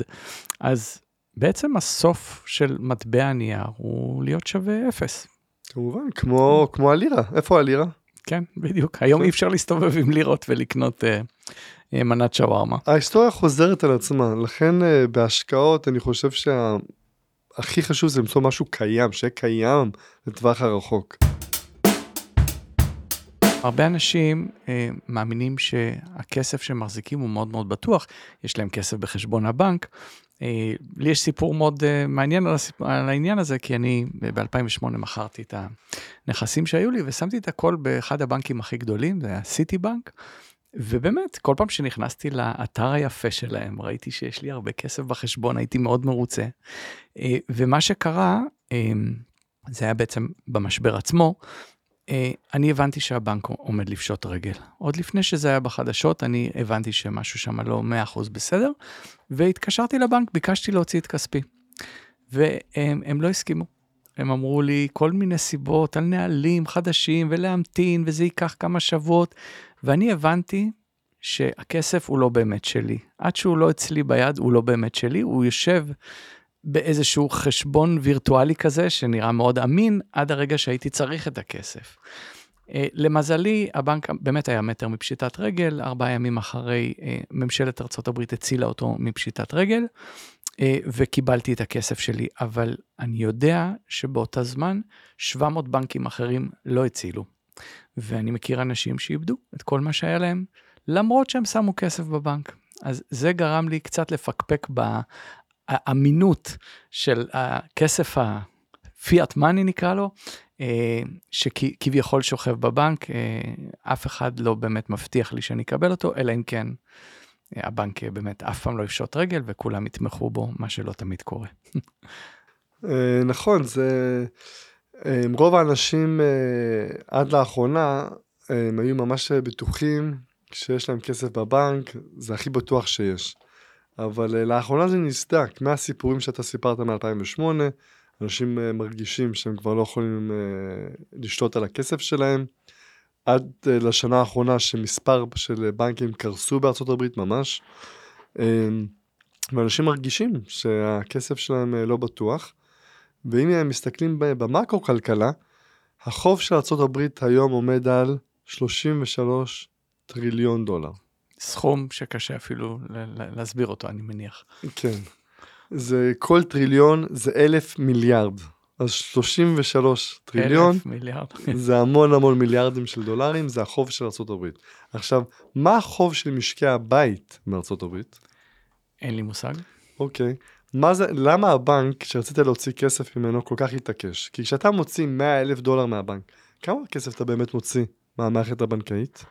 אז בעצם הסוף של מטבע נייר הוא להיות שווה אפס. כמובן, כמו הלירה. איפה הלירה? כן, בדיוק. היום אי אפשר להסתובב עם לירות ולקנות מנת שווארמה. ההיסטוריה חוזרת על עצמה, לכן בהשקעות אני חושב שהכי חשוב זה למצוא משהו קיים, שיהיה קיים לטווח הרחוק. הרבה אנשים מאמינים שהכסף שמחזיקים הוא מאוד מאוד בטוח, יש להם כסף בחשבון הבנק. לי יש סיפור מאוד מעניין על העניין הזה, כי אני ב-2008 מכרתי את הנכסים שהיו לי, ושמתי את הכל באחד הבנקים הכי גדולים, זה היה סיטי בנק, ובאמת, כל פעם שנכנסתי לאתר היפה שלהם, ראיתי שיש לי הרבה כסף בחשבון, הייתי מאוד מרוצה, ומה שקרה, זה היה בעצם במשבר עצמו, אני הבנתי שהבנק עומד לפשוט רגל. עוד לפני שזה היה בחדשות, אני הבנתי שמשהו שם לא 100% בסדר, והתקשרתי לבנק, ביקשתי להוציא את כספי. והם לא הסכימו. הם אמרו לי כל מיני סיבות על נהלים חדשים ולהמתין, וזה ייקח כמה שבועות, ואני הבנתי שהכסף הוא לא באמת שלי. עד שהוא לא אצלי ביד, הוא לא באמת שלי, הוא יושב באיזשהו חשבון וירטואלי כזה, שנראה מאוד אמין, עד הרגע שהייתי צריך את הכסף. למזלי, הבנק באמת היה מטר מפשיטת רגל, 4 ימים אחרי ממשלת ארצות הברית הצילה אותו מפשיטת רגל, וקיבלתי את הכסף שלי, אבל אני יודע שבאותה זמן, 700 בנקים אחרים לא הצילו. ואני מכיר אנשים שאיבדו את כל מה שהיה להם, למרות שהם שמו כסף בבנק. אז זה גרם לי קצת לפקפק האמינות של הכסף הפיאט מאני נקרא לו, שכביכול שוכב בבנק, אף אחד לא באמת מבטיח לי שאני אקבל אותו, אלא אם כן הבנק באמת אף פעם לא יפשוט רגל, וכולם יתמכו בו, מה שלא תמיד קורה. נכון, זה... רוב האנשים עד לאחרונה, הם היו ממש בטוחים שיש להם כסף בבנק, זה הכי בטוח שיש. אבל לאחרונה זה נסדק, מהסיפורים שאתה סיפרת מ-2008, אנשים מרגישים שהם כבר לא יכולים לשלוט על הכסף שלהם, עד לשנה האחרונה שמספר של בנקים קרסו בארצות הברית ממש, ואנשים מרגישים שהכסף שלהם לא בטוח, ואם הם מסתכלים במקרו-כלכלה, החוב של ארצות הברית היום עומד על 33 טריליון דולר. סכום שקשה אפילו להסביר אותו, אני מניח. כן. זה כל טריליון, זה 1,000 מיליארד. אז 33 טריליון. 1,000 מיליארד. זה המון המון מיליארדים של דולרים, זה החוב של ארצות הברית. עכשיו, מה החוב של משקי הבית מארצות הברית? אין לי מושג. אוקיי. מה זה, למה הבנק שרצית להוציא כסף ממנו כל כך יתעקש? כי כשאתה מוציא 100,000 דולר מהבנק, כמה כסף אתה באמת מוציא מהמערכת הבנקאית?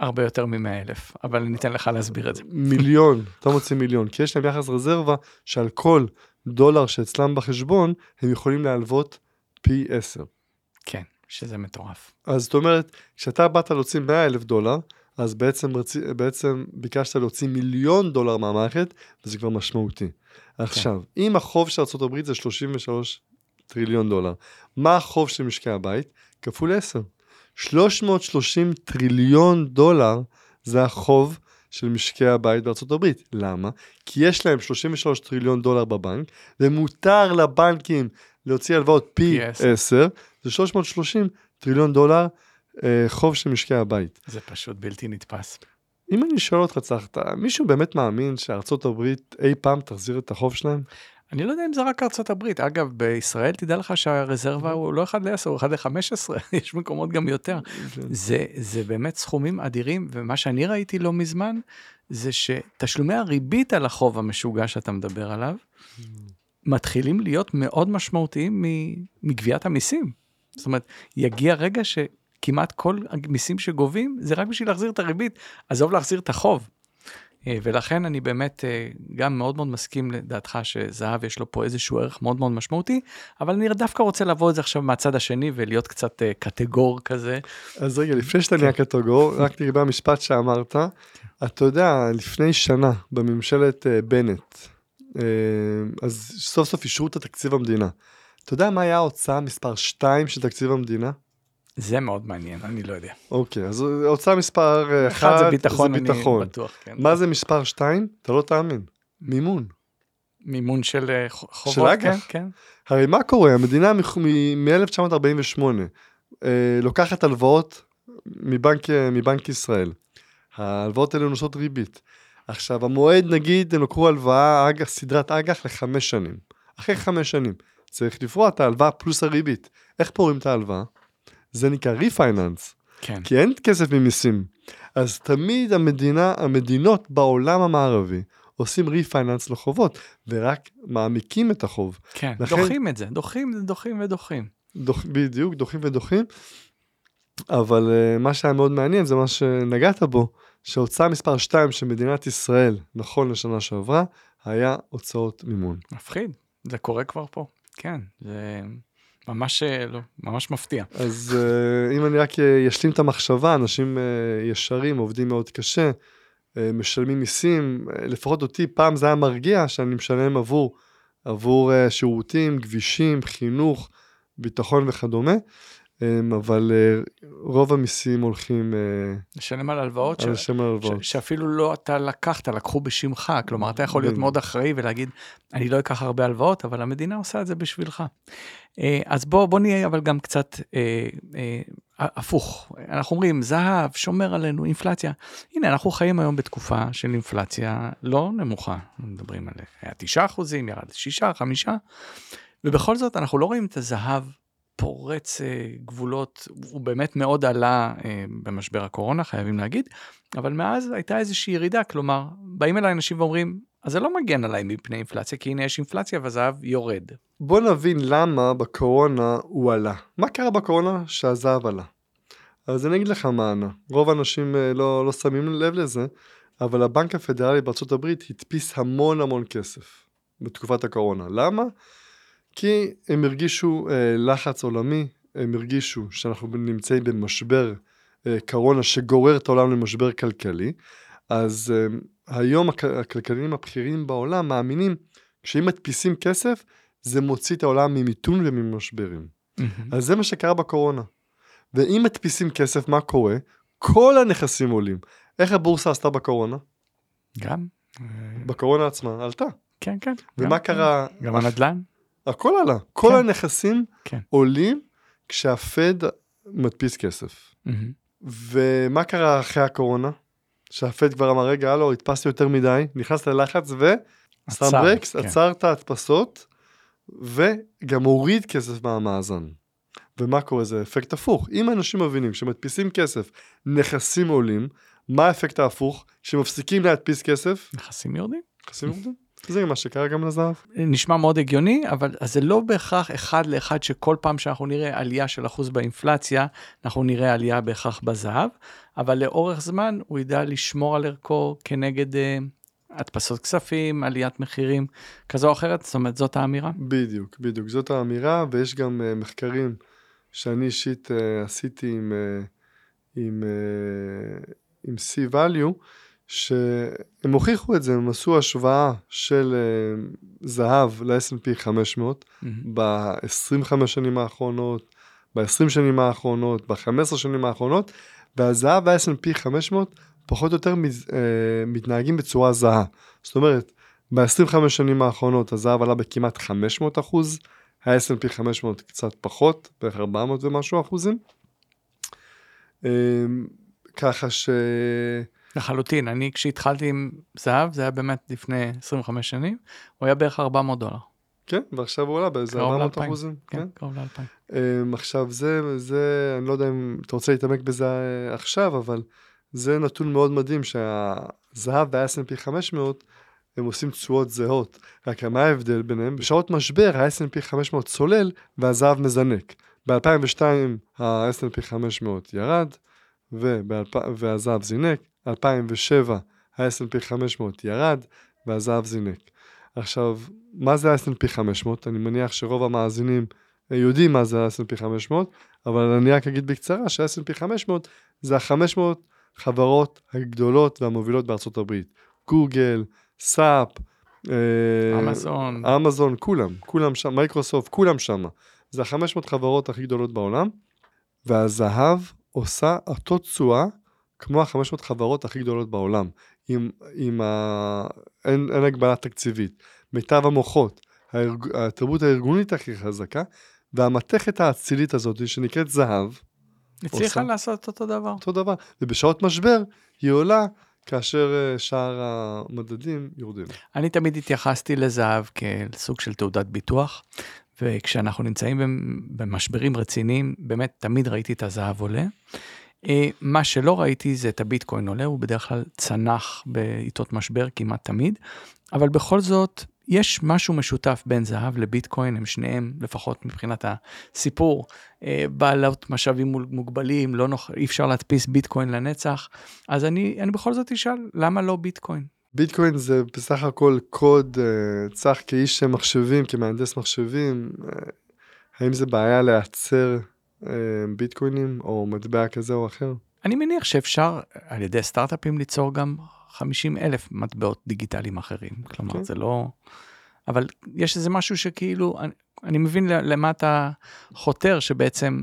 הרבה יותר מ100,000, אבל ניתן לך להסביר את זה. מיליון, אתה מוציא מיליון, כי יש להם יחס רזרבה שעל כל דולר שאצלם בחשבון, הם יכולים להלוות פי 10. כן, שזה מטורף. אז זאת אומרת, כשאתה באת להוציא 100,000 דולר, אז בעצם ביקשת להוציא 1,000,000 דולר מהמערכת, וזה כבר משמעותי. עכשיו, אם החוב של ארצות הברית זה 33 טריליון דולר, מה החוב של משקי הבית? כפול 10. 330 טריליון דולר זה החוב של משקי הבית בארצות הברית. למה? כי יש להם 33 טריליון דולר בבנק, ומותר לבנקים להוציא הלוואות פי 10, זה 330 טריליון דולר חוב של משקי הבית. זה פשוט בלתי נתפס. אם אני שואל אותך, מישהו באמת מאמין שארצות הברית אי פעם תחזיר את החוב שלהם? אני לא יודע אם זה רק ארצות הברית. אגב, בישראל תדע לך שהרזרבה הוא לא 1-10, הוא 1-15, יש מקומות גם יותר. זה באמת סכומים אדירים, ומה שאני ראיתי לא מזמן, זה שתשלומי הריבית על החוב המשוגע שאתה מדבר עליו, מתחילים להיות מאוד משמעותיים מגביית המיסים. זאת אומרת, יגיע רגע שכמעט כל המיסים שגובים, זה רק בשביל להחזיר את הריבית, עזוב להחזיר את החוב. ולכן אני באמת גם מאוד מאוד מסכים לדעתך שזהב יש לו פה איזשהו ערך מאוד מאוד משמעותי, אבל אני דווקא רוצה לבוא את זה עכשיו מהצד השני ולהיות קצת קטגור כזה. אז רגע, לפני שאתה נהיה קטגור, רק לגבי המשפט שאמרת, אתה יודע, לפני שנה בממשלת בנט, אז סוף סוף אישרו את תקציב המדינה. אתה יודע מה היה ההוצאה מספר 2 של תקציב המדינה? זה מאוד מעניין, אני לא יודע. אוקיי, אז הוצאה מספר 1 זה ביטחון, אני בטוח. מה זה מספר 2? אתה לא תאמין. מימון. מימון של חובות. של אג"ח. כן. הרי מה קורה? המדינה מ-1948 לוקחת הלוואות מבנק ישראל. ההלוואות האלה נושאות ריבית. עכשיו, המועד נגיד, הם לוקחו הלוואה, סדרת אג"ח ל5 שנים. אחרי 5 שנים. צריך לפרוע את ההלוואה פלוס הריבית. איך פורעים את ההלוואה? זה נקרא ריפייננס, כן. כי אין כסף ממיסים. אז תמיד המדינות בעולם המערבי עושים ריפייננס לחובות, ורק מעמיקים את החוב. כן, לכן, דוחים את זה, דוחים ודוחים. בדיוק, דוחים ודוחים, אבל מה שהיה מאוד מעניין זה מה שנגעת בו, שהוצאה מספר 2 של מדינת ישראל, נכון לשנה שעברה, היה הוצאות מימון. מפחיד, זה קורה כבר פה, כן, זה... ממש לא, ממש מפתיע. אז אם אני רק ישלים את המחשבה, אנשים ישרים, עובדים מאוד קשה, משלמים מיסים, לפחות אותי פעם זה היה מרגיע, שאני משלם עבור שירותים, כבישים, חינוך, ביטחון וכדומה, אבל רוב המיסים הולכים... לשלם על הלוואות, שאפילו לא אתה לקחת, לקחו בשמך, כלומר אתה יכול להיות מאוד אחראי ולהגיד, אני לא אקח הרבה הלוואות, אבל המדינה עושה את זה בשבילך. אז בוא נהיה אבל גם קצת הפוך. אנחנו אומרים, זהב שומר עלינו, אינפלציה. הנה, אנחנו חיים היום בתקופה של אינפלציה לא נמוכה. מדברים על 9%, ירד 6%, 5%, ובכל זאת אנחנו לא רואים את הזהב פורץ גבולות, הוא באמת מאוד עלה במשבר הקורונה, חייבים להגיד, אבל מאז הייתה איזושהי ירידה, כלומר, באים אליי אנשים ואומרים, אז זה לא מגן עליי מפני אינפלציה, כי הנה יש אינפלציה והזהב יורד. בוא נבין למה בקורונה הוא עלה. מה קרה בקורונה שהזהב עלה? אז אני אגיד לך מענה. רוב האנשים לא שמים לב לזה, אבל הבנק הפדרלי בארצות הברית הדפיס המון המון כסף בתקופת הקורונה. למה? כי הם הרגישו לחץ עולמי, הם הרגישו שאנחנו נמצאים במשבר קורונה שגורר את העולם למשבר כלכלי, אז היום הכלכלנים הבכירים בעולם מאמינים כשאם מדפיסים כסף, זה מוציא את העולם ממיתון וממשברים. אז זה מה שקרה בקורונה. ואם מדפיסים כסף, מה קורה? כל הנכסים עולים. איך הבורסה עשתה בקורונה? גם. בקורונה עצמה, עלתה. כן, כן. ומה קרה? גם הנדל"ן? הכל עלה. כל הנכסים עולים כשהפד מדפיס כסף. ומה קרה אחרי הקורונה? שהפד כבר אמר, רגע, הלו, הדפסתי יותר מדי, נכנס ללחץ ושם ברקס, עצר את ההדפסות, וגם הוריד כסף מהמאזן. ומה קורה? זה אפקט הפוך. אם אנשים מבינים שמדפיסים כסף, נכסים עולים, מה האפקט ההפוך? שמפסיקים להדפיס כסף? נכסים יורדים. נכסים יורדים. זה מה שקרה גם לזהב. נשמע מאוד הגיוני, אבל זה לא בהכרח אחד לאחד שכל פעם שאנחנו נראה עלייה של אחוז באינפלציה, אנחנו נראה עלייה בהכרח בזהב, אבל לאורך זמן הוא ידע לשמור על ערכו כנגד הדפסות כספים, עליית מחירים, כזו או אחרת, זאת אומרת, זאת האמירה? בדיוק, בדיוק, זאת האמירה, ויש גם מחקרים שאני אישית עשיתי עם C-Value, שהם הוכיחו את זה, הם עשו השוואה של זהב ל-S&P 500, ב-25 שנים האחרונות, ב-20 שנים האחרונות, ב-15 שנים האחרונות, והזהב וה-S&P 500 פחות או יותר מתנהגים בצורה זהה. זאת אומרת, ב-25 שנים האחרונות הזהב עלה בכמעט 500%, ה-S&P 500 קצת פחות, בערך 400 ומשהו אחוזים. ככה ש... לחלוטין, אני כשהתחלתי עם זהב, זה היה באמת לפני 25 שנים, הוא היה בערך $400. כן, ועכשיו הוא עולה באיזה 400%. כן, קרוב ל-2000. עכשיו זה, אני לא יודע אם אתה רוצה להתעמק בזה עכשיו, אבל זה נתון מאוד מדהים, שהזהב וה-S&P 500, הם עושים תשואות זהות. רק מה ההבדל ביניהם? בשעות משבר, ה-S&P 500 צולל, והזהב מזנק. ב-2002, ה-S&P 500 ירד, והזהב זינק. 2007, ה-S&P 500 ירד, והזהב זינק. עכשיו, מה זה ה-S&P 500? אני מניח שרוב המאזינים יודעים מה זה ה-S&P 500, אבל אני רק אגיד בקצרה שה-S&P 500 זה ה-500 חברות הגדולות והמובילות בארצות הברית. גוגל, סאפ, אמזון, כולם שם, מייקרוסופט, כולם שם. זה ה-500 חברות הכי גדולות בעולם, והזהב עושה אותו תשואה, כמו ה-500 חברות הכי גדולות בעולם, אין הגבלה תקציבית, מיטב המוחות, התרבות הארגונית הכי חזקה, והמתכת האצילית הזאת, שנקראת זהב, הצליחה לעשות אותו דבר. אותו דבר, ובשעות משבר, היא עולה, כאשר שאר המדדים יורדים. אני תמיד התייחסתי לזהב, כסוג של תעודת ביטוח, וכשאנחנו נמצאים במשברים רציניים, באמת תמיד ראיתי את הזהב עולה, מה שלא ראיתי זה את הביטקוין עולה, הוא בדרך כלל צנח בעיתות משבר כמעט תמיד, אבל בכל זאת יש משהו משותף בין זהב לביטקוין, הם שניהם לפחות מבחינת הסיפור, בעלות משאבים מוגבלים, אי אפשר להדפיס ביטקוין לנצח, אז אני בכל זאת אשאל, למה לא ביטקוין? ביטקוין זה בסך הכל קוד צח כאיש שמחשבים, כמהנדס מחשבים, האם זה בעיה לייצר ביטקוינים או מטבע כזה או אחר? אני מניח שאפשר על ידי סטארט-אפים ליצור גם 50,000 מטבעות דיגיטליים אחרים, כלומר זה לא, אבל יש איזה משהו שכאילו, אני מבין למה אתה חותר, שבעצם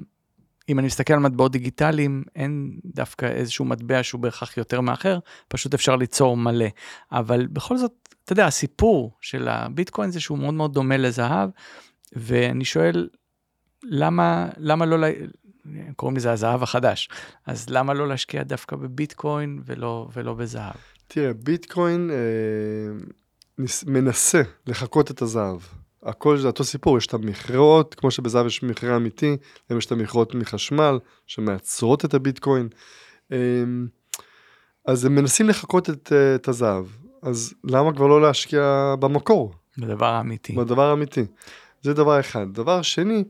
אם אני מסתכל על מטבעות דיגיטליים, אין דווקא איזשהו מטבע שהוא בהכרח יותר מאחר, פשוט אפשר ליצור מלא, אבל בכל זאת, אתה יודע, הסיפור של הביטקוין זה שהוא מאוד מאוד דומה לזהב, ואני שואל, למה לא, קוראים לזה הזהב החדש, אז למה לא להשקיע דווקא בביטקוין ולא בזהב? תראה, ביטקוין מנסה לחכות את הזהב. הכל זה אותו סיפור, יש את המכרות, כמו שבזהב יש מכרה אמיתי, יש את המכרות מחשמל, שמעצרות את הביטקוין. אז הם מנסים לחכות את הזהב. אז למה כבר לא להשקיע במקור? בדבר האמיתי. בדבר האמיתי. זה דבר אחד. דבר שני,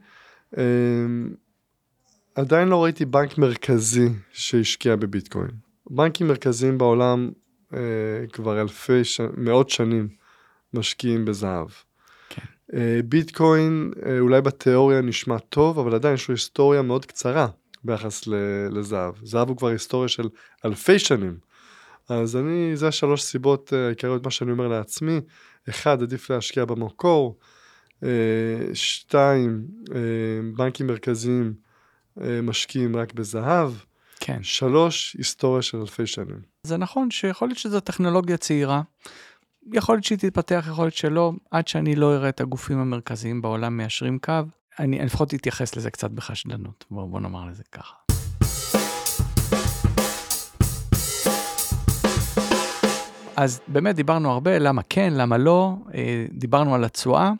עדיין לא ראיתי בנק מרכזי שהשקיע בביטקוין. בנקים מרכזיים בעולם כבר אלפי, מאות שנים משקיעים בזהב. ביטקוין אולי בתיאוריה נשמע טוב, אבל עדיין יש לו היסטוריה מאוד קצרה ביחס לזהב. זהב הוא כבר היסטוריה של אלפי שנים. אז זה שלוש סיבות עיקריות מה שאני אומר לעצמי. אחד, עדיף להשקיע במקור. שתיים, בנקים מרכזיים משקיעים רק בזהב. כן. שלוש, היסטוריה של אלפי שנים. זה נכון שיכול להיות שזו טכנולוגיה צעירה, יכול להיות שהיא תתפתח, יכול להיות שלא, עד שאני לא אראה את הגופים המרכזיים בעולם מיישרים קו, אני לפחות אתייחס לזה קצת בחשדנות, בוא נאמר לזה ככה. אז באמת דיברנו הרבה, למה כן, למה לא, דיברנו על הצועה,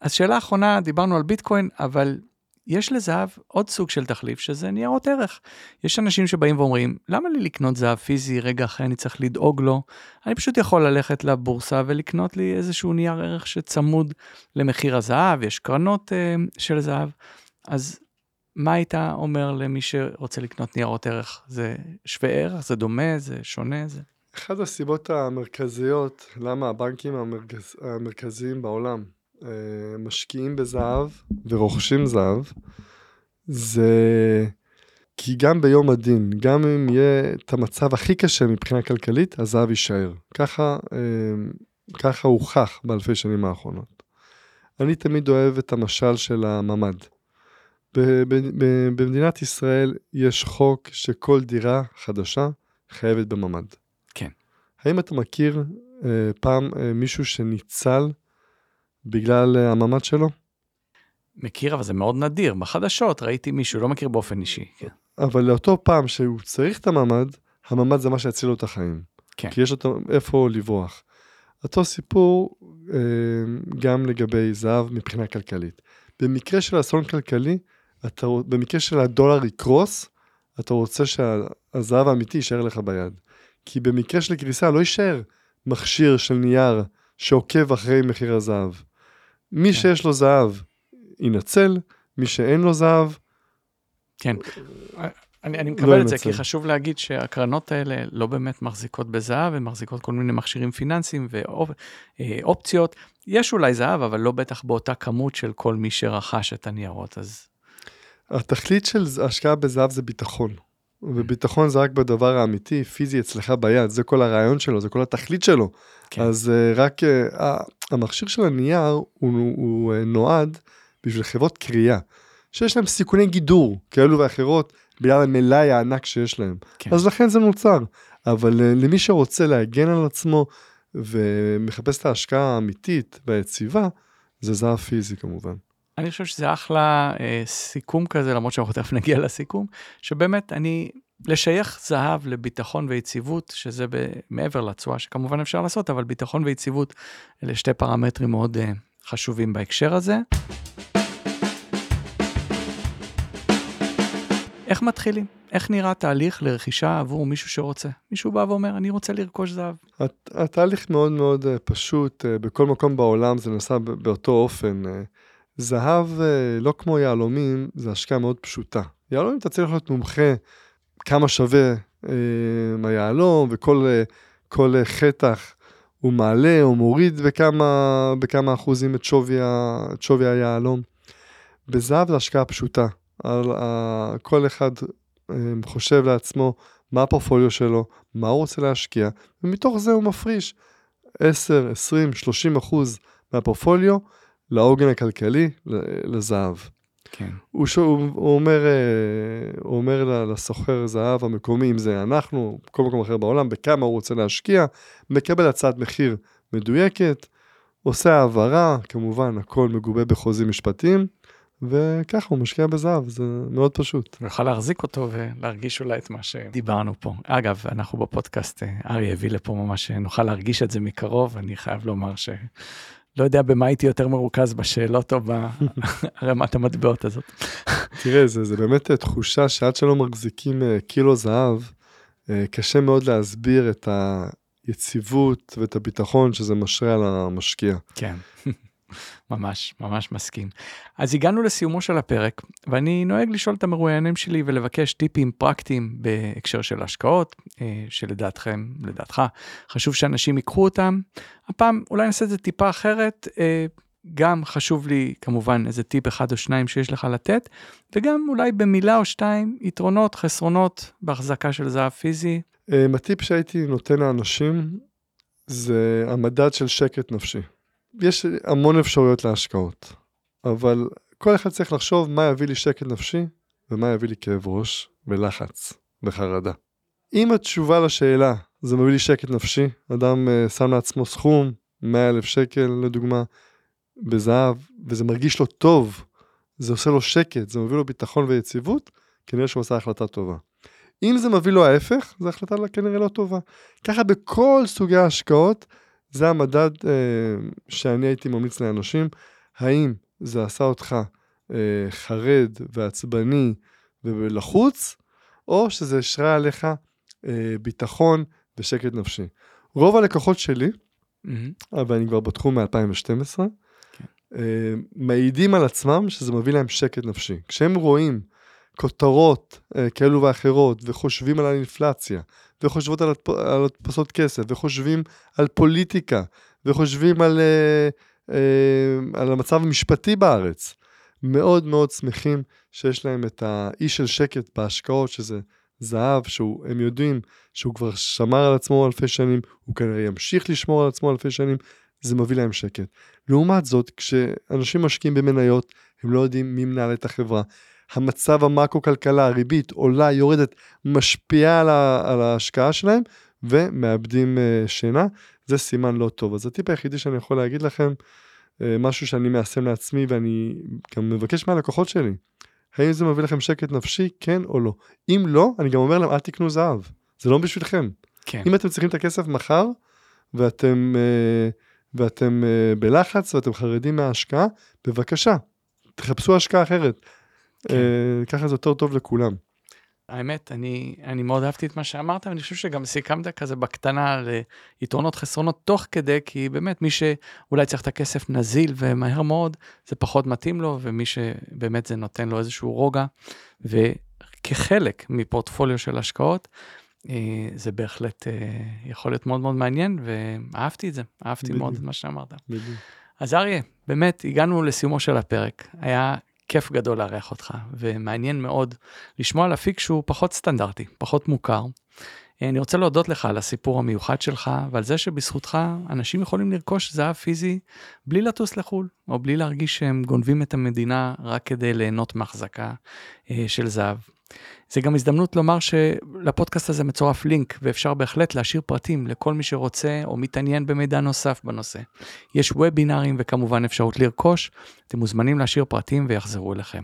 אז שאלה האחרונה, דיברנו על ביטקוין, אבל יש לזהב עוד סוג של תחליף, שזה ניירות ערך. יש אנשים שבאים ואומרים, למה לי לקנות זהב פיזי, רגע אחרי אני צריך לדאוג לו, אני פשוט יכול ללכת לבורסה ולקנות לי איזשהו נייר ערך שצמוד למחיר הזהב, יש קרנות של זהב, אז מה הייתה אומר למי שרוצה לקנות ניירות ערך? זה שווה ערך, זה דומה, זה שונה, זה? אחד הסיבות המרכזיות, למה הבנקים המרכזיים בעולם, משקיעים בזהב ורוכשים זהב, זה כי גם ביום הדין, גם אם יהיה את המצב הכי קשה מבחינה כלכלית, הזהב יישאר. ככה הוכח באלפי שנים האחרונות. אני תמיד אוהב את המשל של הממד. במדינת ישראל יש חוק שכל דירה חדשה חייבת בממד. כן. האם אתה מכיר פעם מישהו שניצל בגלל הממד שלו? מכיר, אבל זה מאוד נדיר. בחדשות ראיתי מישהו, לא מכיר באופן אישי. כן. אבל לאותו פעם שהוא צריך את הממד, הממד זה מה שיציל לו את החיים. כן. כי יש אותו איפה לברוח. אותו סיפור גם לגבי זהב מבחינה כלכלית. במקרה של אסון כלכלי, במקרה של הדולר יקרוס, אתה רוצה שהזהב האמיתי יישאר לך ביד. כי במקרה של קריסה לא יישאר מכשיר של נייר שעוקב אחרי מחיר הזהב. מי שיש לו זהב ינצל, מי שאין לו זהב... כן, אני מקבל את זה, כי חשוב להגיד שהקרנות האלה לא באמת מחזיקות בזהב, הן מחזיקות כל מיני מכשירים פיננסיים ואופציות. יש אולי זהב, אבל לא בטח באותה כמות של כל מי שרכש את הניירות. התכלית של השקעה בזהב זה ביטחון, וביטחון זה רק בדבר האמיתי, פיזי אצלך ביד, זה כל הרעיון שלו, זה כל התכלית שלו. כן. אז רק המכשיר של הנייר הוא נועד בשביל חברות קריאה, שיש להם סיכוני גידור כאלו ואחרות, בגלל המלאי הענק שיש להם. כן. אז לכן זה נוצר. אבל למי שרוצה להגן על עצמו, ומחפש את ההשקעה האמיתית והיציבה, זה זהב פיזי כמובן. אני חושב שזה אחלה סיכום כזה, למרות שאנחנו תכף נגיע לסיכום, שבאמת לשייך זהב לביטחון ויציבות, שזה מעבר לתשואה, שכמובן אפשר לעשות, אבל ביטחון ויציבות, אלה שתי פרמטרים מאוד חשובים בהקשר הזה. איך מתחילים? איך נראה תהליך לרכישה עבור מישהו שרוצה? מישהו בא ואומר, אני רוצה לרכוש זהב. התהליך מאוד מאוד פשוט, בכל מקום בעולם זה נעשה באותו אופן, זהב, לא כמו יעלומים, זה השקעה מאוד פשוטה. יעלומים אתה צריך להיות מומחה, כמה שווה היעלום, וכל חתך הוא מעלה, הוא מוריד בכמה אחוזים את שווי היעלום. בזהב זה השקעה פשוטה. כל אחד חושב לעצמו מה הפורטפוליו שלו, מה הוא רוצה להשקיע, ומתוך זה הוא מפריש 10, 20, 30% מהפורטפוליו, לעוגן הכלכלי, לזהב. כן. הוא אומר לסוחר זהב המקומי, אם זה אנחנו, כל מקום אחר בעולם, בכמה הוא רוצה להשקיע, מקבל הצעת מחיר מדויקת, עושה העברה, כמובן, הכל מגובה בחוזים משפטיים, וככה הוא משקיע בזהב, זה מאוד פשוט. נוכל להחזיק אותו ולהרגיש אולי את מה שדיברנו פה. אגב, אנחנו בפודקאסט, אריה הביא לפה ממש, נוכל להרגיש את זה מקרוב, אני חייב לומר לא יודע במה הייתי יותר מרוכז בשאלות או ברמת המטבעות הזאת. תראה, זה באמת תחושה שעד שלא מחזיקים קילו זהב, קשה מאוד להסביר את היציבות ואת הביטחון שזה משרה על המשקיע. כן, ממש, ממש מסכים. אז הגענו לסיומו של הפרק, ואני נוהג לשאול את המרואיינים שלי ולבקש טיפים פרקטיים בהקשר של השקעות, שלדעתכם, לדעתך, חשוב שאנשים ייקחו אותם. הפעם אולי נעשה את זה טיפה אחרת, גם חשוב לי כמובן איזה טיפ אחד או שניים שיש לך לתת, וגם אולי במילה או שתיים יתרונות, חסרונות בהחזקה של זהב פיזי. הטיפ שהייתי נותן לאנשים זה המדד של שקט נפשי. יש המון אפשרויות להשקעות, אבל כל אחד צריך לחשוב מה יביא לי שקט נפשי ומה יביא לי כאב ראש ולחץ וחרדה. אם התשובה לשאלה זה מביא לי שקט נפשי, אדם שם לעצמו סכום 100,000 שקל לדוגמה, בזהב, וזה מרגיש לו טוב, זה עושה לו שקט, זה מביא לו ביטחון ויציבות, כנראה שהוא עושה החלטה טובה. אם זה מביא לו ההפך, זה החלטה כנראה לא טובה. ככה בכל סוגי ההשקעות, זה המדד שאני הייתי ממליץ לאנשים, האם זה עשה אותך חרד ועצבני ולחוץ, או שזה השרה עליך ביטחון ושקט נפשי. רוב הלקוחות שלי, אבל אני כבר בתחום מ-2012, מעידים על עצמם שזה מביא להם שקט נפשי. כשהם רואים כותרות כאלו ואחרות, וחושבים על האינפלציה, וחושבות על הדפסות כסף, וחושבים על פוליטיקה, וחושבים על המצב המשפטי בארץ, מאוד מאוד שמחים שיש להם את האי של שקט בהשקעות, שזה זהב, שהם יודעים שהוא כבר שמר על עצמו אלפי שנים, הוא כנראה ימשיך לשמור על עצמו אלפי שנים, זה מביא להם שקט. לעומת זאת, כשאנשים משקיעים במניות, הם לא יודעים מי מנהל את החברה. המצב המאקרו-כלכלה, הריבית, עולה, יורדת, משפיעה על ההשקעה שלהם, ומאבדים שינה. זה סימן לא טוב. אז הטיפ היחידי שאני יכול להגיד לכם, משהו שאני מיישם לעצמי, ואני גם מבקש מהלקוחות שלי, האם זה מביא לכם שקט נפשי, כן או לא? אם לא, אני גם אומר להם, אל תקנו זהב. זה לא בשבילכם. כן. אם אתם צריכים את הכסף מחר, ואתם בלחץ, ואתם חרדים מההשקעה, בבקשה, תחפשו השקעה אחרת. כן. ככה זה יותר טוב לכולם. האמת, אני מאוד אהבתי את מה שאמרת, ואני חושב שגם סיכמת כזה בקטנה על יתרונות חסרונות תוך כדי, כי באמת מי שאולי צריך את הכסף נזיל ומהר מאוד, זה פחות מתאים לו, ומי שבאמת זה נותן לו איזשהו רוגע, וכחלק מפורטפוליו של השקעות, זה בהחלט יכול להיות מאוד מאוד מעניין, ואהבתי את זה, אהבתי מאוד את מה שאמרת. אז אריה, באמת הגענו לסיומו של הפרק, היה כיף גדול לארח אותך, ומעניין מאוד לשמוע על אפיק שהוא פחות סטנדרטי, פחות מוכר. אני רוצה להודות לך על הסיפור המיוחד שלך, ועל זה שבזכותך אנשים יכולים לרכוש זהב פיזי בלי לטוס לחול, או בלי להרגיש שהם גונבים את המדינה רק כדי ליהנות מהחזקה של זהב. זה גם הזדמנות לומר שלפודקאסט הזה מצורף לינק, ואפשר בהחלט להשאיר פרטים לכל מי שרוצה או מתעניין במידע נוסף בנושא. יש וובינרים וכמובן אפשרות לרכוש, אתם מוזמנים להשאיר פרטים ויחזרו אליכם.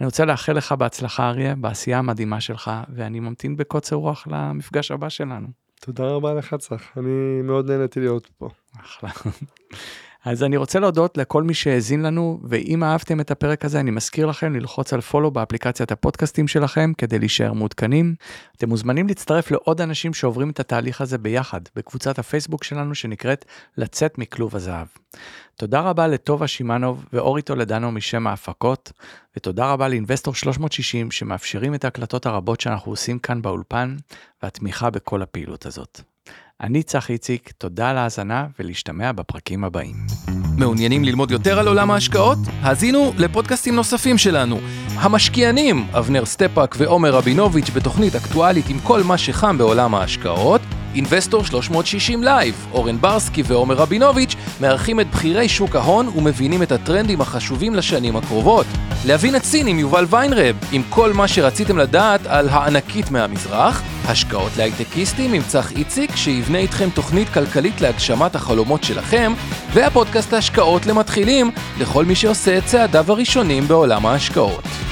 אני רוצה לאחל לך בהצלחה אריה, בעשייה המדהימה שלך, ואני ממתין בקוצר רוח למפגש הבא שלנו. תודה רבה לך צח, אני מאוד נהנתי להיות פה. אחלה. אז אני רוצה להודות לכל מי שהאזין לנו, ואם אהבתם את הפרק הזה, אני מזכיר לכם ללחוץ על פולו באפליקציית הפודקאסטים שלכם, כדי להישאר מעודכנים. אתם מוזמנים להצטרף לעוד אנשים שעוברים את התהליך הזה ביחד, בקבוצת הפייסבוק שלנו שנקראת לצאת מכלוב הזהב. תודה רבה לטובה שימנוב ואורי תולדנו משם ההפקות, ותודה רבה לאינבסטור 360 שמאפשרים את ההקלטות הרבות שאנחנו עושים כאן באולפן, והתמיכה בכל הפעילות הזאת. אני צח איציק, תודה על ההאזנה ולהשתמע בפרקים הבאים. מעוניינים ללמוד יותר על עולם ההשקעות? האזינו לפודקאסטים נוספים שלנו. המשקיענים, אבנר סטפאק ועומר רבינוביץ' בתוכנית אקטואלית עם כל מה שחם בעולם ההשקעות. אינבסטור 360 לייב, אורן ברסקי ועומר רבינוביץ' מארחים את בחירי שוק ההון ומבינים את הטרנדים החשובים לשנים הקרובות. להבין את סין עם יובל ויינרב, עם כל מה שרציתם לדעת על הענקית מהמזרח. השקעות להייטקיסטים עם צח איציק שיבנה איתכם תוכנית כלכלית להגשמת החלומות שלכם, והפודקאסט ההשקעות למתחילים לכל מי שעושה את צעדיו הראשונים בעולם ההשקעות.